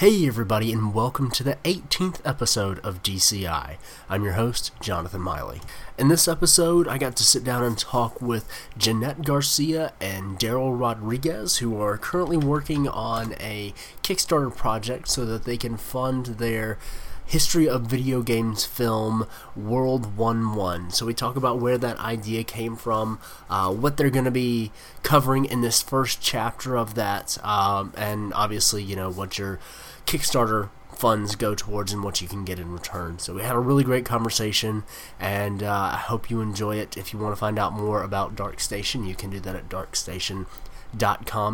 Hey everybody, and welcome to the 18th episode of DCI. I'm your host, Jonathan Miley. In this episode, I got to sit down and talk with Jeanette Garcia and Daryl Rodriguez, who are currently working on a Kickstarter project so that they can fund their History of Video Games film, World 1-1. So we talk about where that idea came from, what they're going to be covering in this first chapter of that, and obviously, you know, what your Kickstarter funds go towards and what you can get in return. So we had a really great conversation, and I hope you enjoy it. If you want to find out more about Dark Station, you can do that at darkstation.com.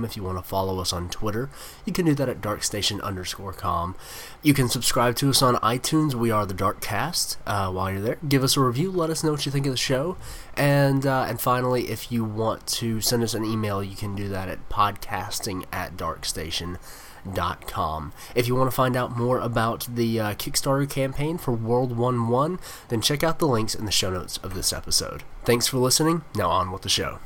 If you want to follow us on Twitter, you can do that at darkstation_com. You can subscribe to us on iTunes. We are the Dark Cast. While you're there, give us a review. Let us know what you think of the show. And finally, if you want to send us an email, you can do that at podcasting@darkstation.com. If you want to find out more about the Kickstarter campaign for World 1-1, then check out the links in the show notes of this episode. Thanks for listening. Now on with the show.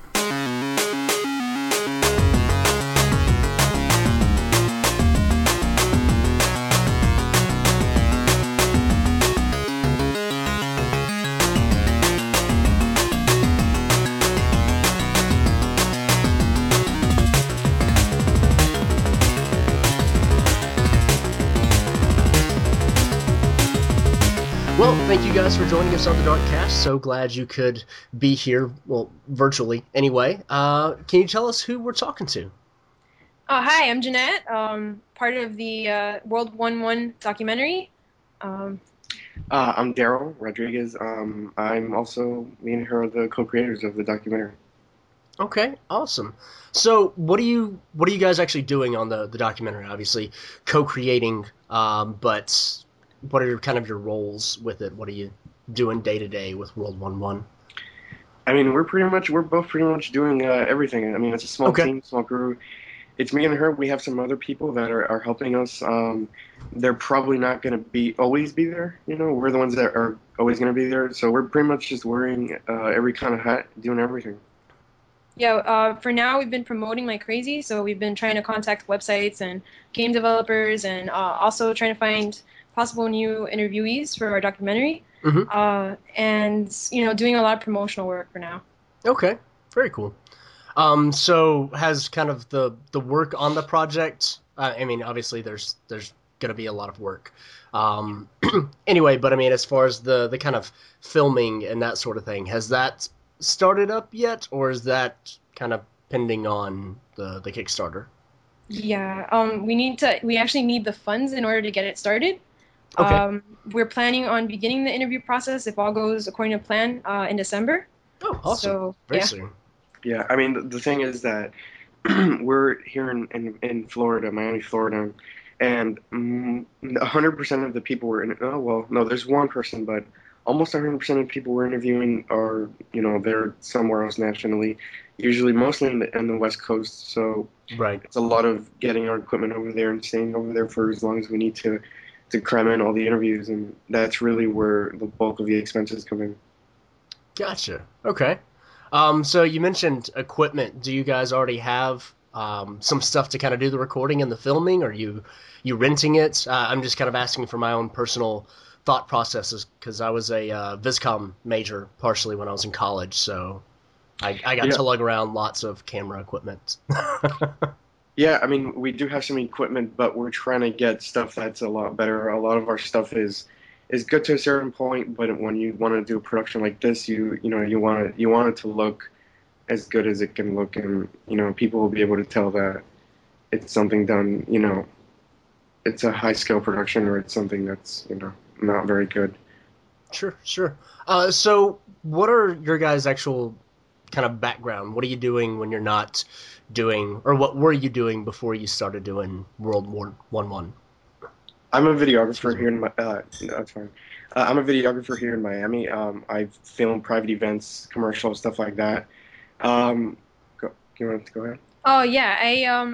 Thank you guys for joining us on the Dark Cast. So glad you could be here, well, virtually anyway. Can you tell us who we're talking to? Oh, hi, I'm Jeanette, part of the World 1-1 documentary. I'm Daryl Rodriguez. I'm also, me and her are the co-creators of the documentary. Okay, awesome. So what are you guys actually doing on the documentary? Obviously co-creating, but what are your roles with it? What are you doing day to day with World 1-1? I mean, we're both pretty much doing everything. I mean, it's a small team, small crew. It's me and her. We have some other people that are helping us. They're probably not going to always be there. You know, we're the ones that are always going to be there. So we're pretty much just wearing every kind of hat, doing everything. Yeah, for now we've been promoting like crazy. So we've been trying to contact websites and game developers, and also trying to find possible new interviewees for our documentary, and doing a lot of promotional work for now. Okay, very cool. So has kind of the work on the project, I mean, obviously there's going to be a lot of work. Anyway, but I mean, as far as the kind of filming and that sort of thing, has that started up yet, or is that kind of pending on the Kickstarter? Yeah, we actually need the funds in order to get it started. Okay. We're planning on beginning the interview process, if all goes according to plan, in December. Oh, awesome. So, very soon. Yeah, I mean, the thing is that we're here in Florida, Miami, Florida, and 100% of the people there's one person, but almost 100% of people we're interviewing are, they're somewhere else nationally, usually mostly in the West Coast. So right. It's a lot of getting our equipment over there and staying over there for as long as we need to cram in all the interviews, and that's really where the bulk of the expenses come in. Gotcha. Okay. So you mentioned equipment. Do you guys already have some stuff to kind of do the recording and the filming? Are you renting it? I'm just kind of asking for my own personal thought processes, because I was a VisCom major partially when I was in college, so I got to lug around lots of camera equipment. Yeah, I mean, we do have some equipment, but we're trying to get stuff that's a lot better. A lot of our stuff is good to a certain point, but when you want to do a production like this, you want it to look as good as it can look, and people will be able to tell that it's something done. It's a high scale production, or it's something that's not very good. Sure. So, what are your guys' actual kind of background? What are you doing when you're not doing, or what were you doing before you started doing World 1-1? I'm a videographer here in Miami. I've filmed private events, commercials, stuff like that. You want to go ahead? Oh yeah,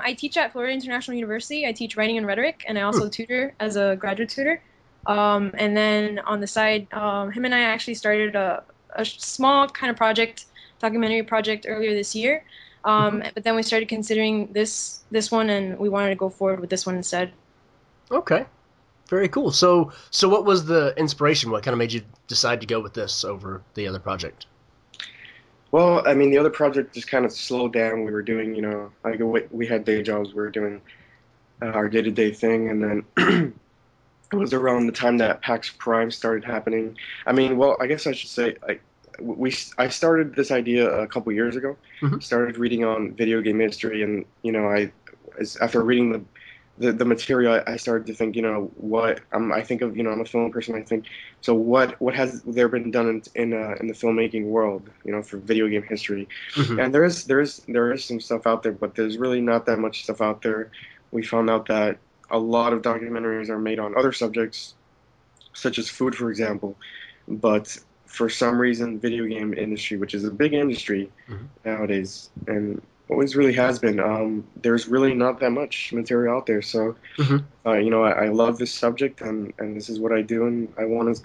I teach at Florida International University. I teach writing and rhetoric, and I also tutor as a graduate tutor. And then on the side, him and I actually started a small kind of project, documentary project, earlier this year. But then we started considering this one, and we wanted to go forward with this one instead. Okay. Very cool. So what was the inspiration? What kind of made you decide to go with this over the other project? Well, I mean, the other project just kind of slowed down. We were doing, you know, like we had day jobs. We were doing our day-to-day thing, and then it was around the time that PAX Prime started happening. I mean, well, I guess I should say I started this idea a couple years ago. Mm-hmm. Started reading on video game history, and you know, after reading the material, I started to think, you know, I think of, you know, I'm a film person. I think, so what has there been done in the filmmaking world, you know, for video game history? Mm-hmm. And there is some stuff out there, but there's really not that much stuff out there. We found out that a lot of documentaries are made on other subjects, such as food, for example. But for some reason, video game industry, which is a big industry mm-hmm. nowadays, and always really has been. There's really not that much material out there, so mm-hmm. You know, I love this subject, and this is what I do, and I want to.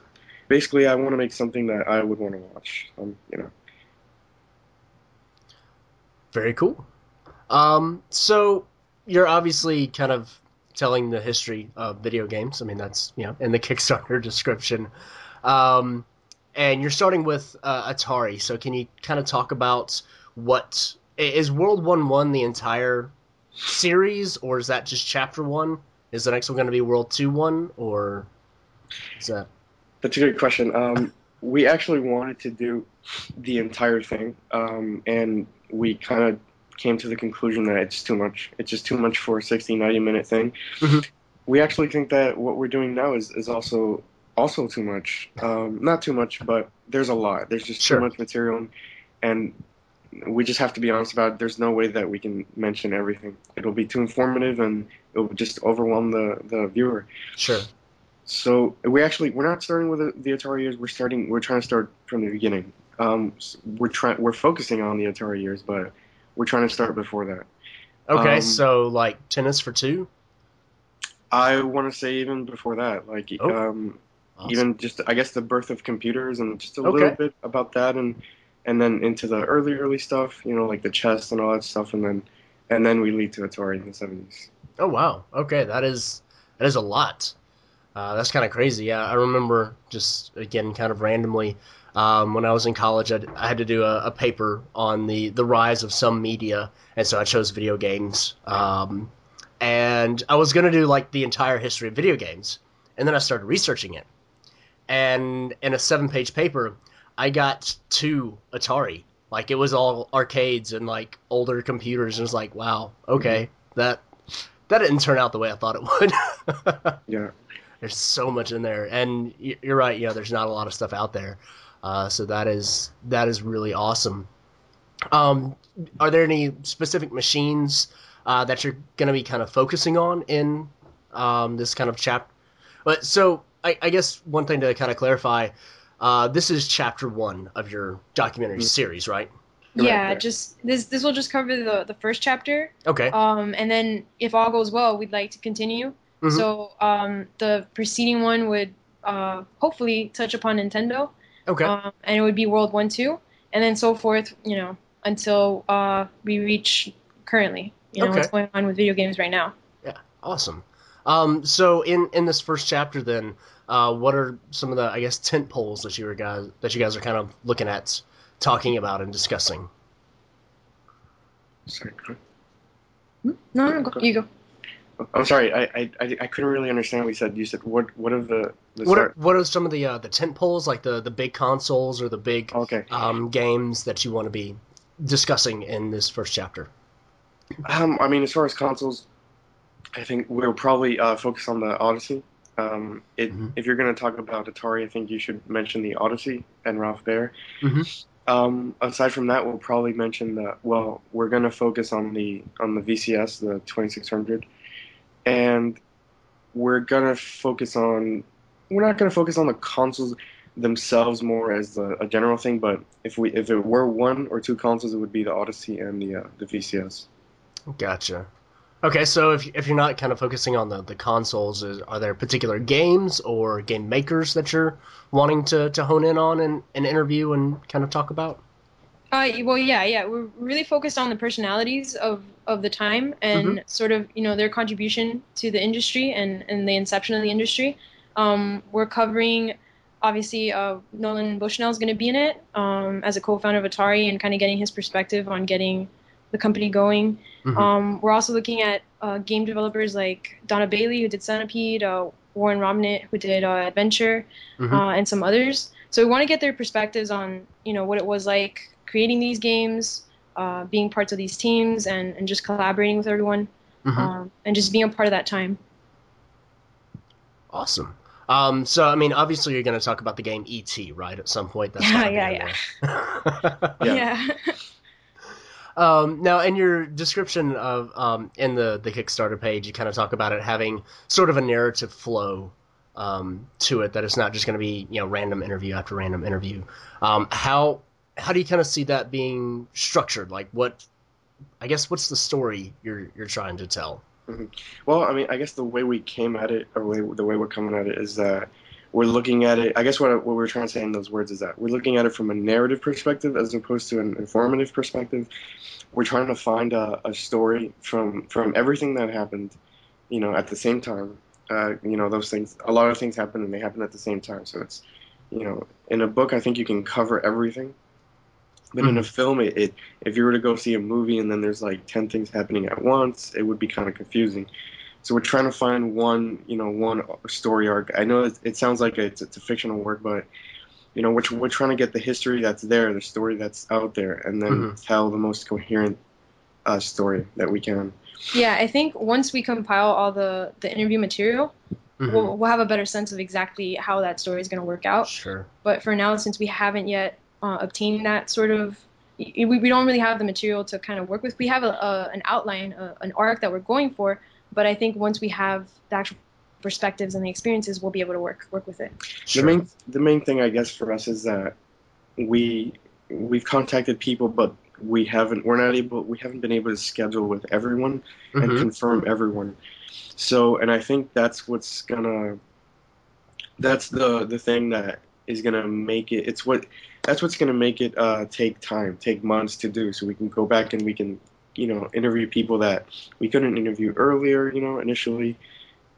Basically, I want to make something that I would want to watch. You know. Very cool. So you're obviously kind of telling the history of video games. I mean, that's, you know, in the Kickstarter description, and you're starting with Atari. So can you kind of talk about what? Is World 1-1 the entire series, or is that just Chapter 1? Is the next one going to be World 2-1, or is that... That's a good question. We actually wanted to do the entire thing, and we kind of came to the conclusion that it's too much. It's just too much for a 60, 90-minute thing. Mm-hmm. We actually think that what we're doing now is also too much. Not too much, but there's a lot. There's just sure. too much material, and we just have to be honest about it. There's no way that we can mention everything. It'll be too informative, and it'll just overwhelm the viewer. Sure. So we're not starting with the Atari years. We're trying to start from the beginning. We're focusing on the Atari years, but we're trying to start before that. Okay, so like Tennis for Two? I want to say even before that. Like awesome. Even just, I guess, the birth of computers, and just a little bit about that, and then into the early stuff, you know, like the chess and all that stuff, and then we lead to Atari in the 70s. Oh wow, okay, that is a lot. That's kind of crazy. Yeah, I remember just again kind of randomly when I was in college, I had to do a paper on the rise of some media, and so I chose video games. And I was gonna do like the entire history of video games, and then I started researching it, and in a 7-page paper. I got to Atari. Like, it was all arcades and, like, older computers. And it was like, wow, okay, mm-hmm. that didn't turn out the way I thought it would. Yeah. There's so much in there. And you're right, you know, there's not a lot of stuff out there. So that is really awesome. Are there any specific machines that you're going to be kind of focusing on in this kind of chapter? But so I guess one thing to kind of clarify – this is chapter 1 of your documentary series, right? Yeah, right. Just this will just cover the first chapter. Okay. And then if all goes well, we'd like to continue. Mm-hmm. So the preceding one would hopefully touch upon Nintendo. Okay. And it would be World 1-2, and then so forth, you know, until we reach currently, you know, what's going on with video games right now. Yeah, awesome. So in this first chapter, then, what are some of the, I guess, tent poles that you guys are kind of looking at, talking about, and discussing? Sorry. No, go. You go. I'm sorry, I couldn't really understand what you said. You said what are the what are some of the tent poles, like the big consoles or the big games that you want to be discussing in this first chapter? I mean, as far as consoles, I think we'll probably focus on the Odyssey. Mm-hmm. If you're going to talk about Atari, I think you should mention the Odyssey and Ralph Baer. Mm-hmm. Aside from that, we'll probably mention we're going to focus on the VCS, the 2600, and we're not going to focus on the consoles themselves more as a general thing, but if it were one or two consoles, it would be the Odyssey and the VCS. Gotcha. Okay, so if you're not kind of focusing on the consoles, are there particular games or game makers that you're wanting to hone in on and interview and kind of talk about? Well, yeah. We're really focused on the personalities of the time and sort of, you know, their contribution to the industry and the inception of the industry. We're covering, obviously, Nolan Bushnell is going to be in it as a co-founder of Atari and kind of getting his perspective on getting the company going. We're also looking at game developers like Donna Bailey, who did Centipede, Warren Robinett, who did Adventure, and some others. So we want to get their perspectives on, you know, what it was like creating these games, being parts of these teams, and just collaborating with everyone, and just being a part of that time. Awesome. So, I mean, obviously you're going to talk about the game E.T., right, at some point? That's Yeah. Now, in your description of in the Kickstarter page, you kind of talk about it having sort of a narrative flow to it, that it's not just going to be, you know, random interview after random interview. How do you kind of see that being structured? Like, what, I guess, what's the story you're trying to tell? Well, I mean, I guess the way we came at it, or the way we're coming at it, is that we're looking at it, I guess what we're trying to say in those words is that we're looking at it from a narrative perspective as opposed to an informative perspective. We're trying to find a story from everything that happened, you know, at the same time. You know, those things, a lot of things happen and they happen at the same time. So it's, you know, in a book, I think you can cover everything. But in a film, it if you were to go see a movie and then there's like 10 things happening at once, it would be kind of confusing. So we're trying to find one story arc. I know it sounds like it's a fictional work, but you know, we're trying to get the history that's there, the story that's out there, and then tell the most coherent story that we can. Yeah, I think once we compile all the interview material, we'll have a better sense of exactly how that story is going to work out. Sure. But for now, since we haven't yet obtained that sort of, we don't really have the material to kind of work with. We have an outline, an arc that we're going for. But I think once we have the actual perspectives and the experiences, we'll be able to work with it. Sure. The main thing, I guess, for us is that we've contacted people, but we haven't been able to schedule with everyone and confirm everyone. So, and I think that's the thing that is gonna make it. That's what's gonna make it take time, take months to do. So we can go back and we can, you know, interview people that we couldn't interview earlier, you know, initially.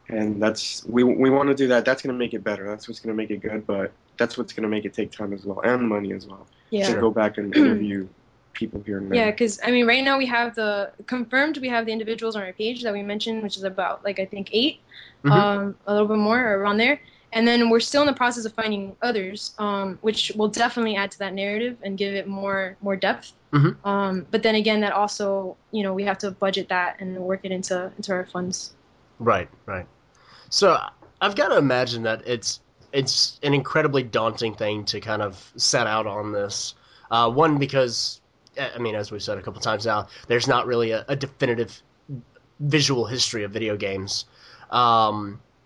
And that's, we want to do that. That's going to make it better. That's what's going to make it good, but that's what's going to make it take time as well, and money as well, to go back and interview people here and there. Yeah, because, I mean, right now we have the individuals on our page that we mentioned, which is about, like, I think 8, a little bit more, or around there. And then we're still in the process of finding others, which will definitely add to that narrative and give it more depth. But then again, that also, you know, we have to budget that and work it into our funds. Right. So I've got to imagine that it's an incredibly daunting thing to kind of set out on this. One, because, I mean, as we've said a couple times now, there's not really a definitive visual history of video games. But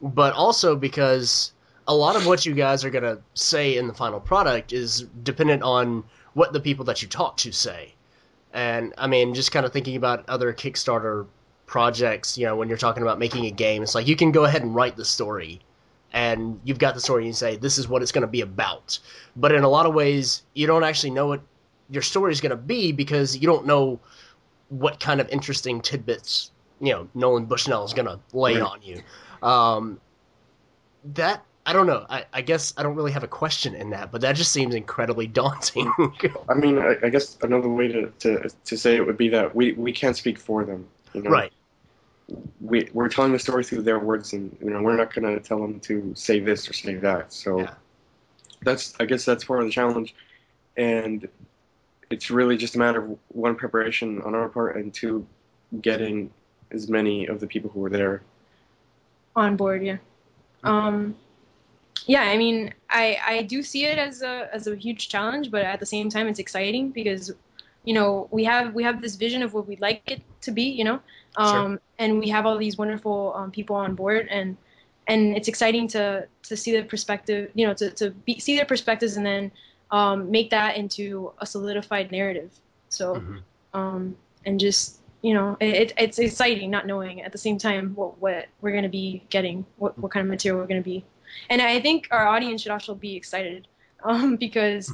also because a lot of what you guys are going to say in the final product is dependent on what the people that you talk to say. And, I mean, just kind of thinking about other Kickstarter projects, you know, when you're talking about making a game, it's like you can go ahead and write the story. And you've got the story and you say, this is what it's going to be about. But in a lot of ways, you don't actually know what your story is going to be because you don't know what kind of interesting tidbits, you know, Nolan Bushnell is going to lay on you. That, I don't know. I guess I don't really have a question in that, but that just seems incredibly daunting. I mean, I guess another way to say it would be that we can't speak for them. You know? Right. We're telling the story through their words, and you know, we're not going to tell them to say this or say that. So that's part of the challenge, and it's really just a matter of one, preparation on our part, and two, getting as many of the people who were there on board, yeah, I mean, I do see it as a huge challenge, but at the same time, it's exciting because, you know, we have this vision of what we'd like it to be, you know, and we have all these wonderful people on board, and it's exciting to see the perspective, you know, see their perspectives, and then make that into a solidified narrative. So, and just, you know, it's exciting not knowing at the same time what we're going to be getting, what kind of material we're going to be. And I think our audience should also be excited because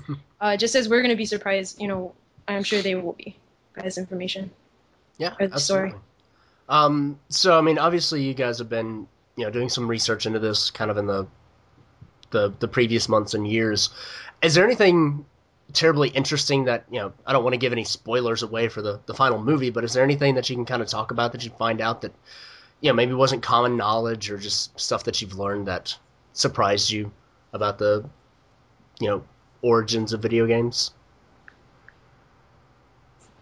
just as we're going to be surprised, you know, I'm sure they will be, as information. Yeah, or the absolutely. Story. So, I mean, obviously you guys have been, you know, doing some research into this kind of in the previous months and years. Is there anything terribly interesting that, you know, I don't want to give any spoilers away for the final movie, but is there anything that you can kind of talk about that you find out that, you know, maybe wasn't common knowledge or just stuff that you've learned that surprised you about the, you know, origins of video games?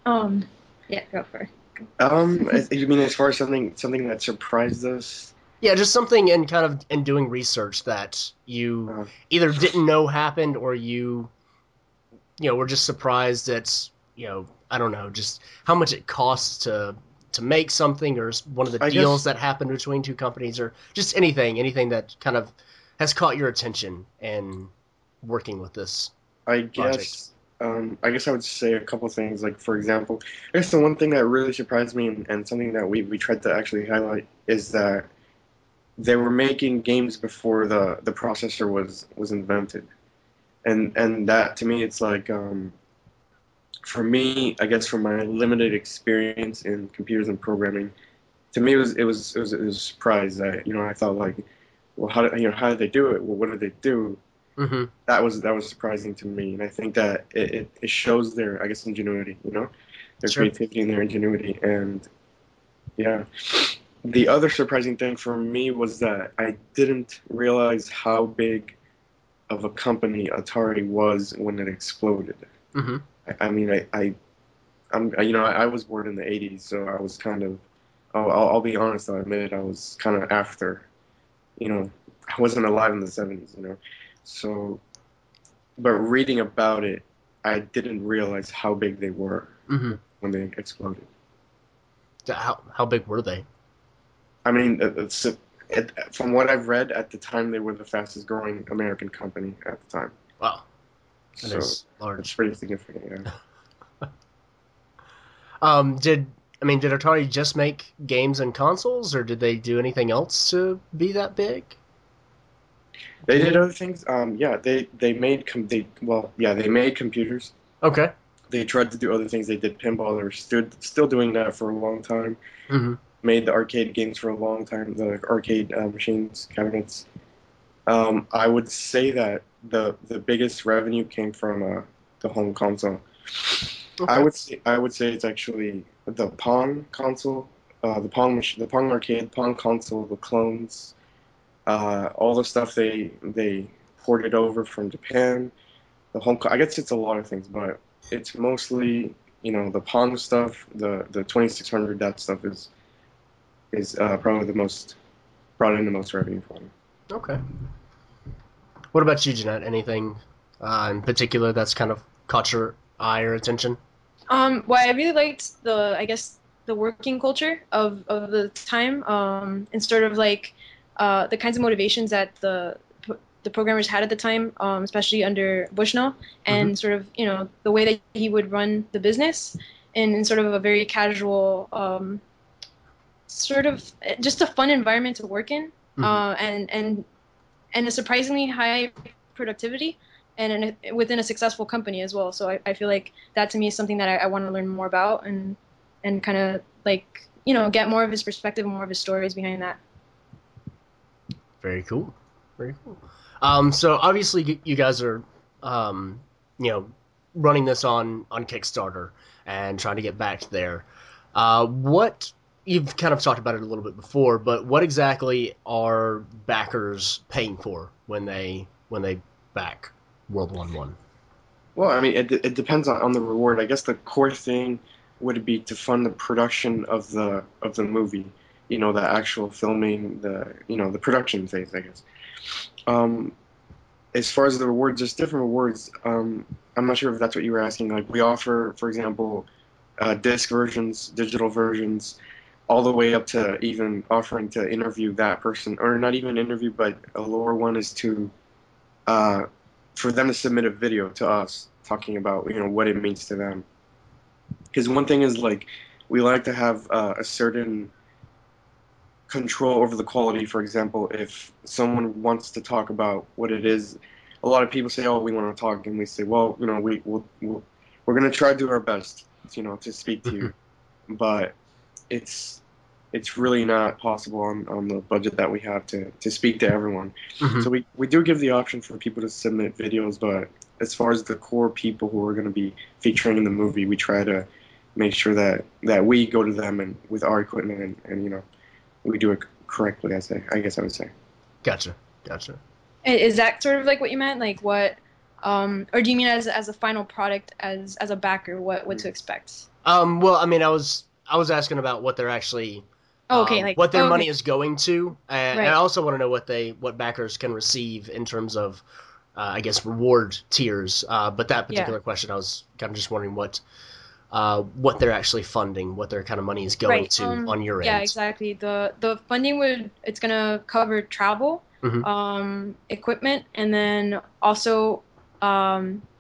Yeah, go for it. You mean as far as something that surprised us? Yeah, just something in kind of in doing research that you either didn't know happened or you know, were just surprised at, you know, I don't know, just how much it costs to make something, or one of the deals that happened between two companies, or just anything that kind of has caught your attention in working with this project. I guess I would say a couple things. Like, for example, I guess the one thing that really surprised me and something that we tried to actually highlight is that they were making games before the processor was invented. And that, to me, it's like, for me, I guess from my limited experience in computers and programming, to me it was a surprise that, you know, I thought like, well, how did they do it? Well, what did they do? Mm-hmm. That was surprising to me, and I think that it shows their, I guess, ingenuity, you know, their creativity and their ingenuity. And yeah, the other surprising thing for me was that I didn't realize how big of a company Atari was when it exploded. Mm-hmm. I mean, I was born in the '80s, so I was kind of, I'll be honest, I'll admit it, I was kind of after, you know, I wasn't alive in the '70s, you know. So, but reading about it, I didn't realize how big they were when they exploded. How big were they? I mean, from what I've read, at the time they were the fastest growing American company at the time. Wow. That is large. It's pretty significant, yeah. Did Atari just make games and consoles, or did they do anything else to be that big? They did other things. They made computers. Okay. They tried to do other things. They did pinball. They were still doing that for a long time. Mm-hmm. Made the arcade games for a long time. The arcade machines, cabinets. I would say that the biggest revenue came from the home console. Okay. I would say it's actually the Pong console, the Pong arcade, Pong console, the clones. All the stuff they ported over from Japan, the home. I guess it's a lot of things, but it's mostly, you know, the Pong stuff, the 2600. That stuff is probably the most brought in the most revenue for them. Okay. What about you, Jeanette? Anything in particular that's kind of caught your eye or attention? Well, I really liked the working culture of the time, and sort of like. The kinds of motivations that the programmers had at the time, especially under Bushnell, and sort of, you know, the way that he would run the business in sort of a very casual, sort of just a fun environment to work in, and a surprisingly high productivity, and within a successful company as well. So I feel like that, to me, is something that I want to learn more about and kind of, like, you know, get more of his perspective and more of his stories behind that. Very cool. Very cool. So obviously you guys are, you know, running this on Kickstarter and trying to get back there. What you've kind of talked about it a little bit before, but what exactly are backers paying for when they back World 1-1? Well, I mean, it depends on the reward. I guess the core thing would be to fund the production of the movie. You know, the actual filming, the production phase, I guess. As far as the rewards, there's different rewards. I'm not sure if that's what you were asking. Like, we offer, for example, disc versions, digital versions, all the way up to even offering to interview that person, or not even interview, but a lower one is to for them to submit a video to us talking about, you know, what it means to them. Because one thing is, like, we like to have a certain control over the quality. For example, if someone wants to talk about what it is, a lot of people say, "Oh, we want to talk," and we say, "Well, you know, we're we're going to try to do our best, you know, to speak to you. But it's really not possible on the budget that we have to speak to everyone. Mm-hmm. So we do give the option for people to submit videos, but as far as the core people who are going to be featuring in the movie, we try to make sure that we go to them and with our equipment and you know, we do it correctly, I guess I would say. Gotcha. Is that sort of like what you meant? Like what, or do you mean as a final product, as a backer, what to expect? Well, I mean, I was asking about what they're actually, like, what their money is going to, and I also want to know what backers can receive in terms of, I guess, reward tiers. But that particular question, I was kind of just wondering what they're actually funding, what their kind of money is going to on your end. Yeah, exactly. The funding it's going to cover travel. Mm-hmm. Equipment, and then also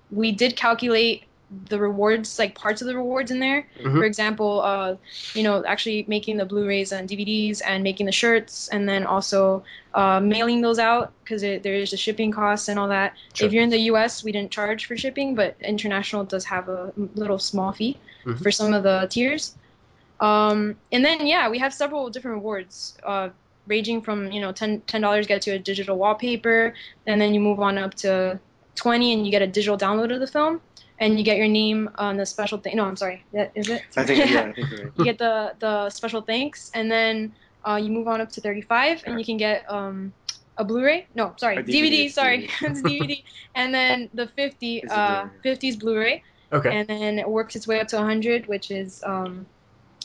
we did calculate the rewards, like parts of the rewards in there. Mm-hmm. For example, you know, actually making the Blu-rays and DVDs and making the shirts, and then also mailing those out because there's the shipping costs and all that. Sure. If you're in the U.S., we didn't charge for shipping, but international does have a little small fee for some of the tiers. And then, yeah, we have several different rewards. Ranging from, you know, $10 get to a digital wallpaper, and then you move on up to $20 and you get a digital download of the film, and you get your name on the special thing. No, I'm sorry. That is it? I think you're right. You get the special thanks, and then you move on up to $35 and you can get a Blu-ray. No, sorry, a DVD. Sorry, it's DVD. And then the $50 Blu-ray. Okay. And then it works its way up to $100, which is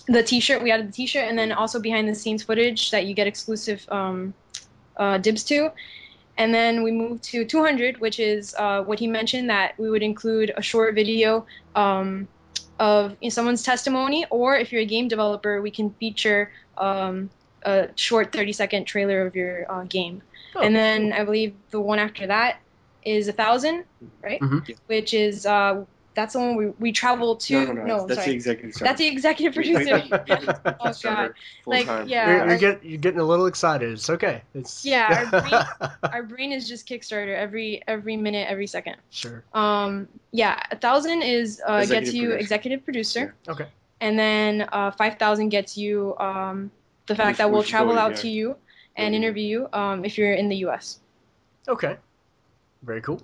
the T-shirt, we added the T-shirt, and then also behind-the-scenes footage that you get exclusive dibs to. And then we moved to $200, which is what he mentioned, that we would include a short video of someone's testimony, or if you're a game developer, we can feature a short 30-second trailer of your game. Oh. And then I believe the one after that is $1,000, right? Mm-hmm. Which is... that's the one we travel to. No, that's sorry. The executive producer. That's the executive producer. Oh, God. Like, yeah. You're getting a little excited. It's okay. Yeah, our brain is just Kickstarter every minute, every second. Sure. Yeah, 1,000 is gets you executive producer. Yeah. Okay. And then 5,000 gets you the fact that we'll travel out to you and interview you if you're in the U.S. Okay. Very cool.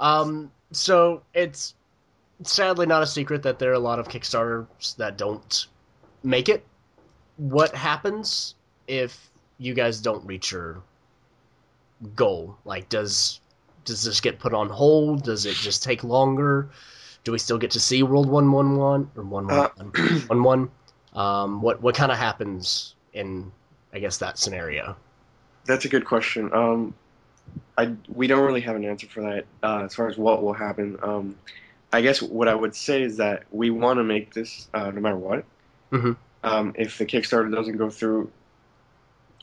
Yep. So it's sadly not a secret that there are a lot of Kickstarters that don't make it. What happens if you guys don't reach your goal? Like, does this get put on hold? Does it just take longer? Do we still get to see World 1-1 or 1-1? What kind of happens in, I guess, that scenario? That's a good question. We don't really have an answer for that as far as what will happen. I guess what I would say is that we want to make this no matter what. Mm-hmm. If the Kickstarter doesn't go through,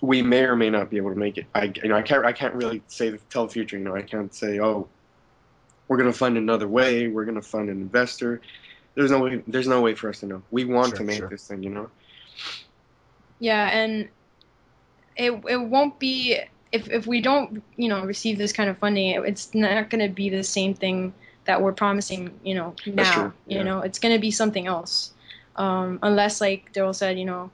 we may or may not be able to make it. I can't really say tell the future. You know, I can't say, oh, we're going to find another way. We're going to find an investor. There's no way for us to know. We want to make this thing. You know. Yeah, and it won't be. If we don't, you know, receive this kind of funding, it's not going to be the same thing that we're promising, you know, now. That's true. Yeah. You know, it's going to be something else. Unless, like Daryl said, you know,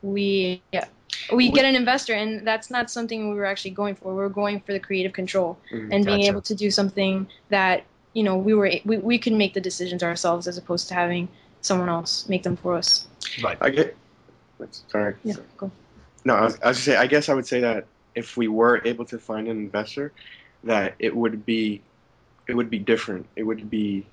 we get an investor, and that's not something we were actually going for. We were going for the creative control and being able to do something that, you know, we could make the decisions ourselves as opposed to having someone else make them for us. Right. Sorry. Yeah, go. No, I would say that if we were able to find an investor, that it would be different. It would be,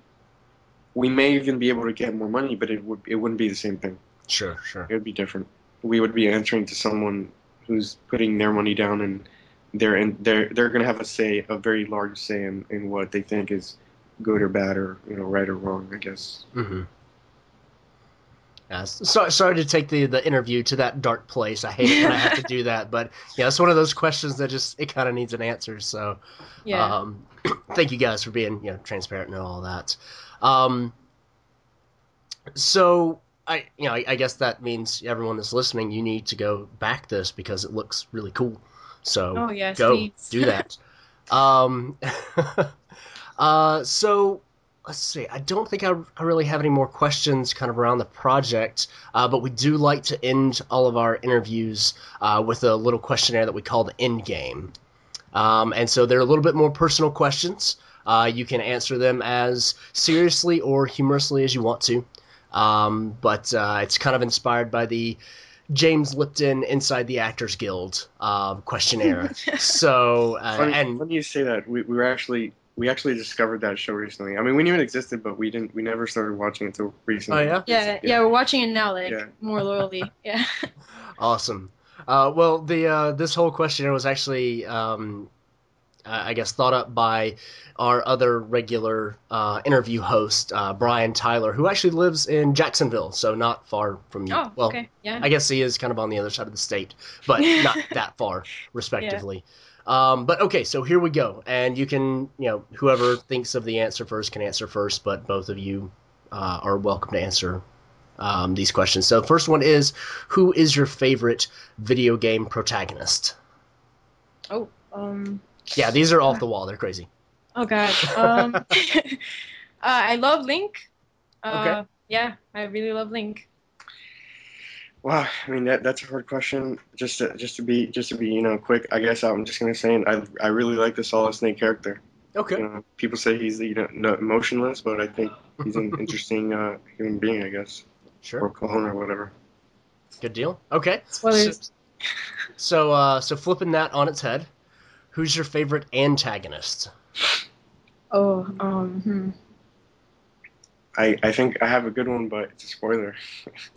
we may even be able to get more money, but it wouldn't be the same thing. Sure. It would be different. We would be answering to someone who's putting their money down, and they're going to have a very large say in what they think is good or bad, or, you know, right or wrong, I guess. Mm-hmm. Sorry to take the interview to that dark place. I hate it when I have to do that, but yeah, it's one of those questions that just it kind of needs an answer. So, yeah. Thank you guys for being transparent and all that. So I guess that means everyone that's listening, you need to go back this because it looks really cool. So go please. Do that. So let's see. I don't think I really have any more questions kind of around the project, but we do like to end all of our interviews with a little questionnaire that we call the end game. And so they're a little bit more personal questions. You can answer them as seriously or humorously as you want to. But it's kind of inspired by the James Lipton Inside the Actors Guild questionnaire. So and when you say that, we actually discovered that show recently. I mean, we knew it existed, but we never started watching it until recently. Oh yeah? Yeah, we're watching it now, more loyally. Yeah. Awesome. Well, the this whole questionnaire was actually I guess thought up by our other regular interview host, Brian Tyler, who actually lives in Jacksonville, so not far from you. Oh, well, okay. Yeah. I guess he is kind of on the other side of the state, but not that far, respectively. Yeah. But okay, so here we go. And you can, whoever thinks of the answer first can answer first, but both of you are welcome to answer these questions. So the first one is, who is your favorite video game protagonist? Oh, yeah, these are off the wall. They're crazy. Oh, God. I love Link. Okay. Yeah, I really love Link. Wow, I mean that's a hard question. Just to be quick, I guess I'm just gonna say I really like the Solid Snake character. Okay. People say he's emotionless, but I think he's an interesting human being, I guess. Sure. Or clone or whatever. Good deal. Okay. So flipping that on its head, who's your favorite antagonist? Oh, I think I have a good one, but it's a spoiler.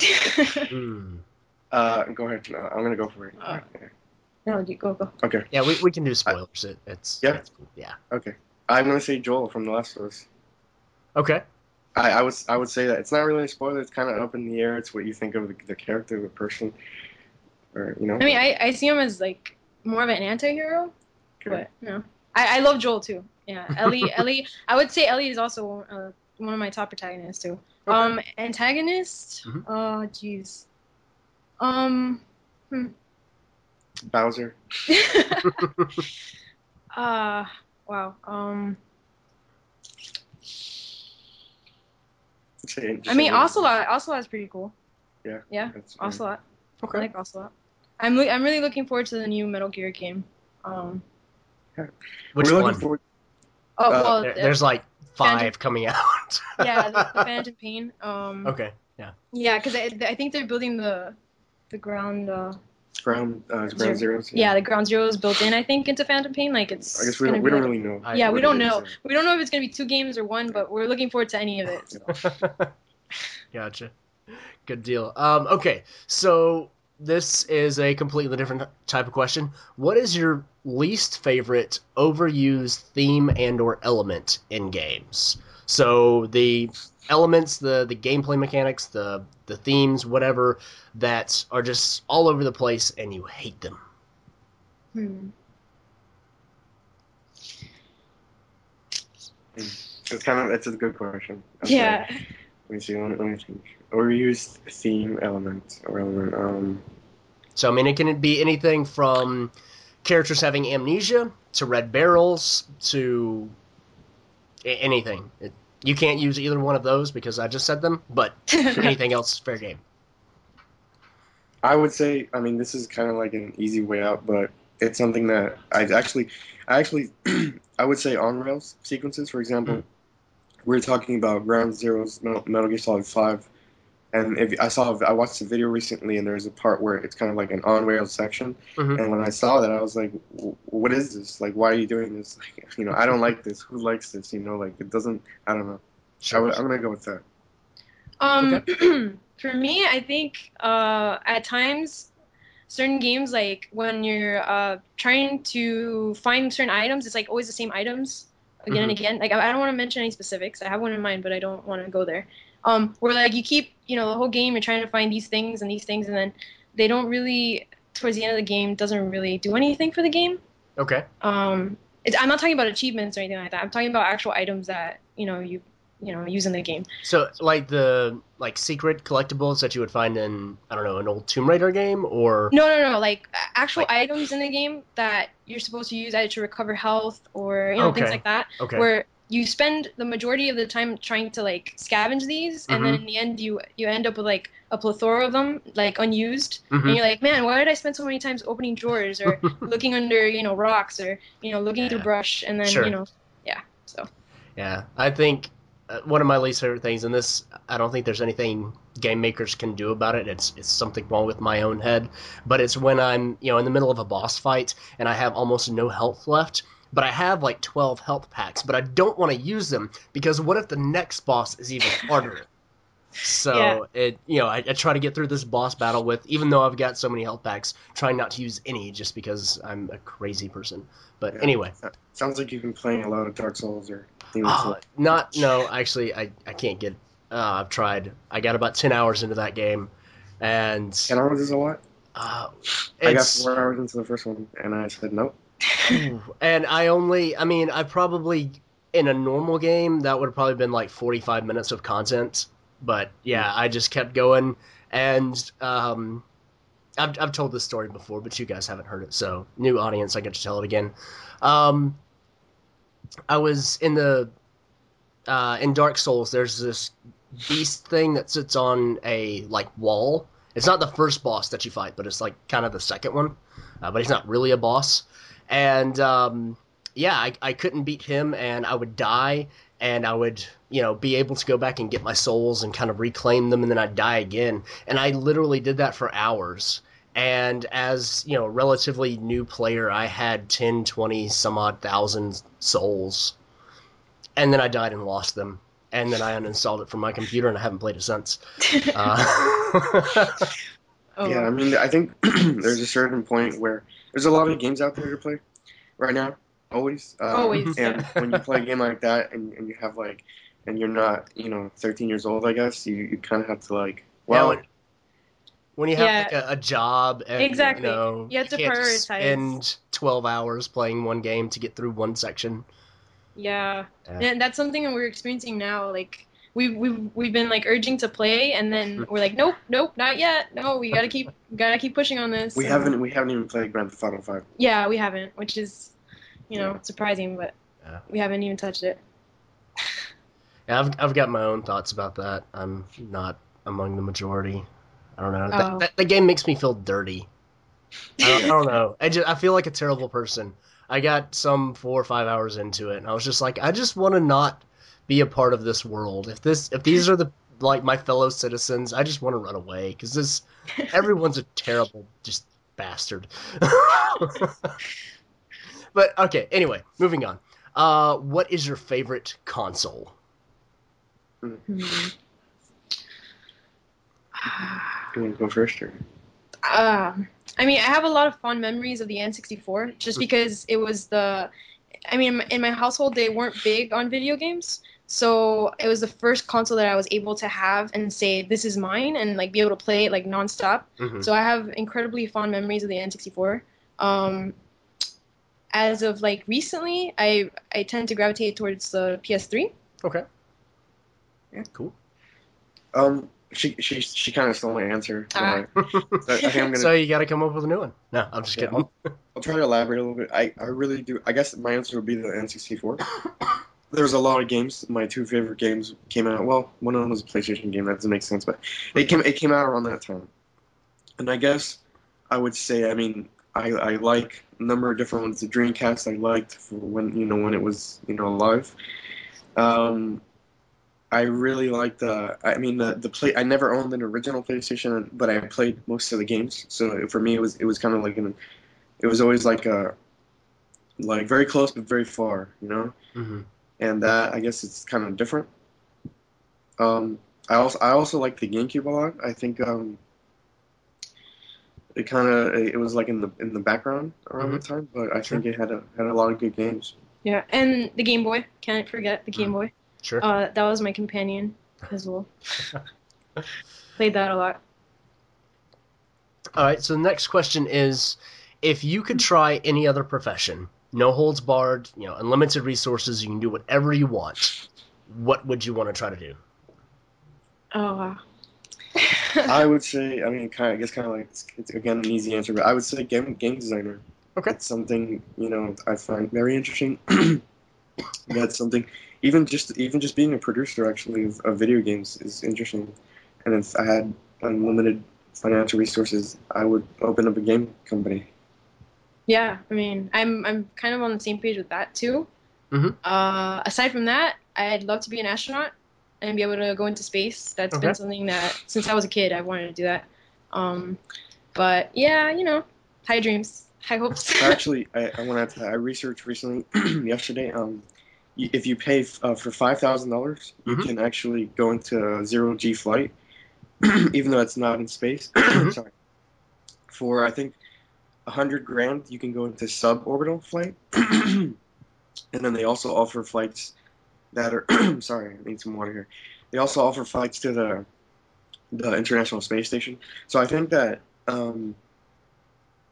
Go ahead. No, I'm gonna go for it. No, you go. Okay. Yeah, we can do spoilers. It's cool. Yeah. Okay. I'm gonna say Joel from The Last of Us. Okay. I would say that it's not really a spoiler. It's kind of up in the air. It's what you think of the character, the person, or I mean, I see him as more of an antihero, but no. I love Joel too. Yeah, Ellie. I would say Ellie is also one of my top protagonists too. Okay. Antagonist? Mm-hmm. Oh, jeez. Bowser. Wow. I mean, Ocelot. Ocelot's pretty cool. Yeah. Yeah. Ocelot. Okay. I like Ocelot. I'm really looking forward to the new Metal Gear game. Which one? There's 5 Phantom coming out. Yeah, the Phantom Pain. Okay. Yeah. Yeah, because I think they're building the ground. Ground zeros. Yeah. The ground zero is built in, I think, into Phantom Pain. I guess we don't really know. Yeah, we don't know. We don't know if it's gonna be 2 games or 1, but we're looking forward to any of it. So. Gotcha. Good deal. Okay, so this is a completely different type of question. What is your least favorite overused theme and or element in games? So the elements, the gameplay mechanics, the themes, whatever, that are just all over the place and you hate them. It's a good question. Okay. Yeah. Let me see. Let me think. Overused theme element or element. So I mean, it can be anything from characters having amnesia to red barrels to anything. You can't use either one of those because I just said them. But anything else is fair game. I would say. I mean, this is kind of like an easy way out, but it's something that I actually, I would say on rails sequences, for example. Mm-hmm. We were talking about Ground Zero's Metal Gear Solid 5, and I watched a video recently, and there's a part where it's kind of like an on-rail section, mm-hmm. and when I saw that, I was like, what is this? Like, why are you doing this? I don't like this. Who likes this? It doesn't, I don't know. Sure. I'm going to go with that. For me, I think at times, certain games, when you're trying to find certain items, it's always the same items. Again and again. I don't want to mention any specifics. I have one in mind, but I don't want to go there. Where you keep, the whole game, you're trying to find these things, and then they don't really, towards the end of the game, doesn't really do anything for the game. Okay. I'm not talking about achievements or anything like that. I'm talking about actual items that you use in the game. So the secret collectibles that you would find in an old Tomb Raider game, or no actual items in the game that you're supposed to use either to recover health or things like that. Okay. Where you spend the majority of the time trying to like scavenge these, and then in the end you end up with like a plethora of them, like unused, and you're like, man, why did I spend so many times opening drawers or looking under, you know, rocks, or, you know, looking through brush, and then you know, so I think one of my least favorite things in this, I don't think there's anything game makers can do about it. It's something wrong with my own head, but it's when I'm, you know, in the middle of a boss fight and I have almost no health left, but I have like 12 health packs, but I don't want to use them because what if the next boss is even harder? So it, you know, I try to get through this boss battle with, even though I've got so many health packs, trying not to use any just because I'm a crazy person. But anyway, sounds like you've been playing a lot of Dark Souls or Demon Souls. Actually, I can't get. I've tried. I got about 10 hours into that game, and 10 hours is a lot. I got 4 hours into the first one, and I said nope. And I probably in a normal game that would have probably been like 45 minutes of content. But yeah, I just kept going, and I've told this story before, but you guys haven't heard it, so new audience, I get to tell it again. I was in the in Dark Souls. There's this beast thing that sits on a like wall. It's not the first boss that you fight, but it's like kind of the second one. But he's not really a boss, and I couldn't beat him, and I would die. And I would, you know, be able to go back and get my souls and kind of reclaim them, and then I'd die again. And I literally did that for hours. And as, you know, a relatively new player, I had 10, 20, some odd thousand souls. And then I died and lost them. And then I uninstalled it from my computer, and I haven't played it since. Yeah, I mean, I think there's a certain point where there's a lot of games out there to play right now. Always. And when you play a game like that, and you have like, and you're not, you know, 13 years old, I guess, you kind of have to like, when you have like a job, and you know, you have to prioritize. Spend 12 hours playing one game to get through one section. And that's something that we're experiencing now. Like we've been like urging to play, and then we're like, nope, not yet. No, we gotta keep pushing on this. We haven't even played Grand Theft Auto 5. Yeah, we haven't, which is. You know, surprising, but we haven't even touched it. Yeah, I've got my own thoughts about that. I'm not among the majority. I don't know. The game makes me feel dirty. I don't know. I feel like a terrible person. I got some 4 or 5 hours into it, and I was just like, I just want to not be a part of this world. If these are the like my fellow citizens, I just want to run away because everyone's a terrible just bastard. But, okay, anyway, moving on. What is your favorite console? You want to go first? Or? I mean, I have a lot of fond memories of the N64, just because it was the... I mean, in my household, they weren't big on video games, so it was the first console that I was able to have and say, this is mine, and like be able to play it like nonstop. So I have incredibly fond memories of the N64. As of like recently, I tend to gravitate towards the PS3. Okay. Yeah, cool. She kind of stole my answer. So you got to come up with a new one. No, I'm just kidding. I'll try to elaborate a little bit. I really do. I guess my answer would be the N64. There's a lot of games. My two favorite games came out. Well, one of them was a PlayStation game. That doesn't make sense, but it came out around that time. And I guess I would say, I mean. I like a number of different ones. The Dreamcast I liked for when it was alive. I really liked I never owned an original PlayStation, but I played most of the games. So for me, it was kind of like it was always like very close but very far, you know. And that I guess it's kind of different. I also liked the GameCube a lot. I think. It was like in the background around the time, but I think it had a lot of good games. Yeah, and the Game Boy. Can't forget the Game Boy. Sure. That was my companion as well. Played that a lot. All right, so the next question is, if you could try any other profession, no holds barred, you know, unlimited resources, you can do whatever you want, what would you want to try to do? Oh, wow. I would say, I mean, kind of like, it's again an easy answer, but I would say game designer. Okay. It's something, you know, I find very interesting. that's something. Even just being a producer actually of video games is interesting. And if I had unlimited financial resources, I would open up a game company. Yeah, I mean, I'm kind of on the same page with that too. Mm-hmm. Aside from that, I'd love to be an astronaut and be able to go into space. That's been something that since I was a kid I wanted to do that. But yeah, you know, high dreams, high hopes. Actually, I want to add to that. I researched recently yesterday. If you pay for $5,000, you can actually go into zero G flight, even though it's not in space. Sorry. For I think $100,000, you can go into suborbital flight, and then they also offer flights that are. Sorry, I need some water here. They also offer flights to the International Space Station. So I think that we're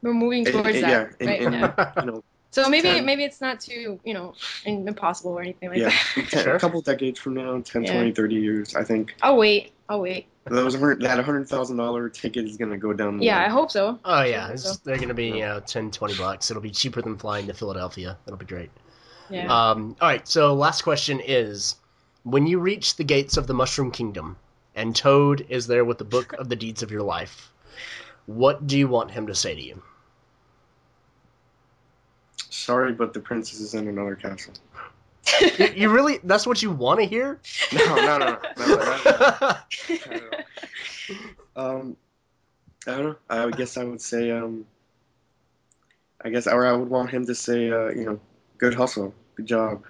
moving towards that. Yeah, right now. You know, so maybe it's not too, you know, impossible or anything like that. Sure. A couple decades from now, 10, 20, 30 years, I think. I'll wait. That $100,000 ticket is going to go down the line. I hope so. Oh, yeah. They're going to be, you know, 10, 20 bucks. It'll be cheaper than flying to Philadelphia. That'll be great. Yeah. All right, so last question is, when you reach the gates of the Mushroom Kingdom and Toad is there with the book of the deeds of your life, what do you want him to say to you? Sorry, but the princess is in another castle. You really? That's what you want to hear? No. I don't know. I guess I would say, I would want him to say, you know, good hustle, good job.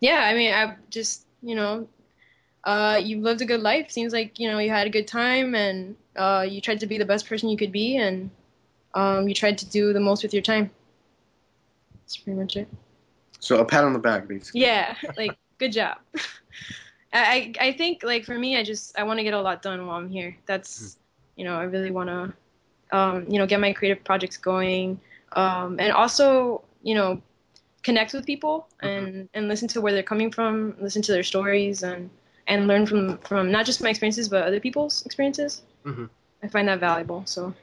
Yeah, I mean, I just, you know, you lived a good life. Seems like, you know, you had a good time and you tried to be the best person you could be and you tried to do the most with your time. That's pretty much it. So a pat on the back, basically. Yeah, like, good job. I think, like, for me, I want to get a lot done while I'm here. That's, you know, I really want to, you know, get my creative projects going. And also, you know, connect with people and listen to where they're coming from, listen to their stories and learn from not just my experiences, but other people's experiences. Mm-hmm. I find that valuable, so...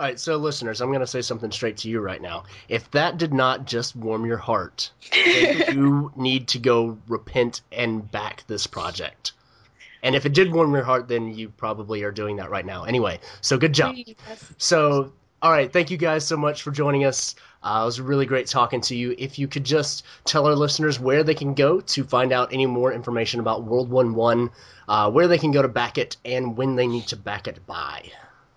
All right, so listeners, I'm going to say something straight to you right now. If that did not just warm your heart, then you need to go repent and back this project. And if it did warm your heart, then you probably are doing that right now. Anyway, so good job. So, all right, thank you guys so much for joining us. It was really great talking to you. If you could just tell our listeners where they can go to find out any more information about World 1-1, where they can go to back it, and when they need to back it by.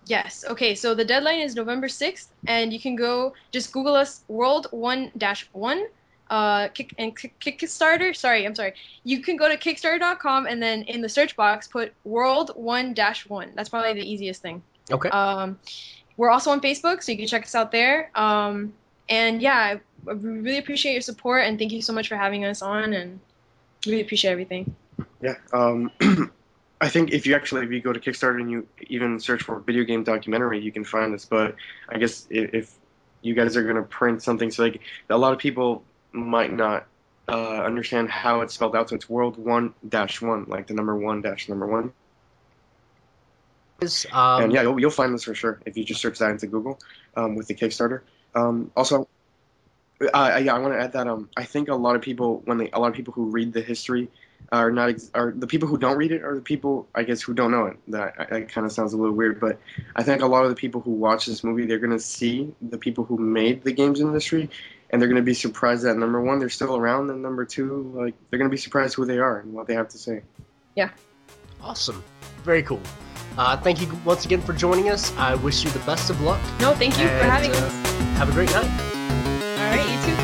Yes. Okay, so the deadline is November 6th, and you can go, just Google us, World 1-1, Kickstarter. You can go to Kickstarter.com, and then in the search box, put World 1-1. That's probably the easiest thing. Okay. We're also on Facebook, so you can check us out there. And, yeah, I really appreciate your support, and thank you so much for having us on, and really appreciate everything. Yeah. I think if you go to Kickstarter and you even search for video game documentary, you can find this. But I guess if you guys are going to print something, so like a lot of people might not understand how it's spelled out. So it's World 1-1, like the number 1-1. And yeah, you'll find this for sure if you just search that into Google with the Kickstarter. Also, I want to add that I think a lot of people who read the history. Are the people who don't read it are the people, I guess, who don't know it. That kind of sounds a little weird, but I think a lot of the people who watch this movie, they're going to see the people who made the games industry, and they're going to be surprised that, number one, they're still around, and number two, like, they're going to be surprised who they are and what they have to say. Yeah. Awesome. Very cool. Thank you once again for joining us. I wish you the best of luck. No, thank you for having us. Have a great night. All right, you too.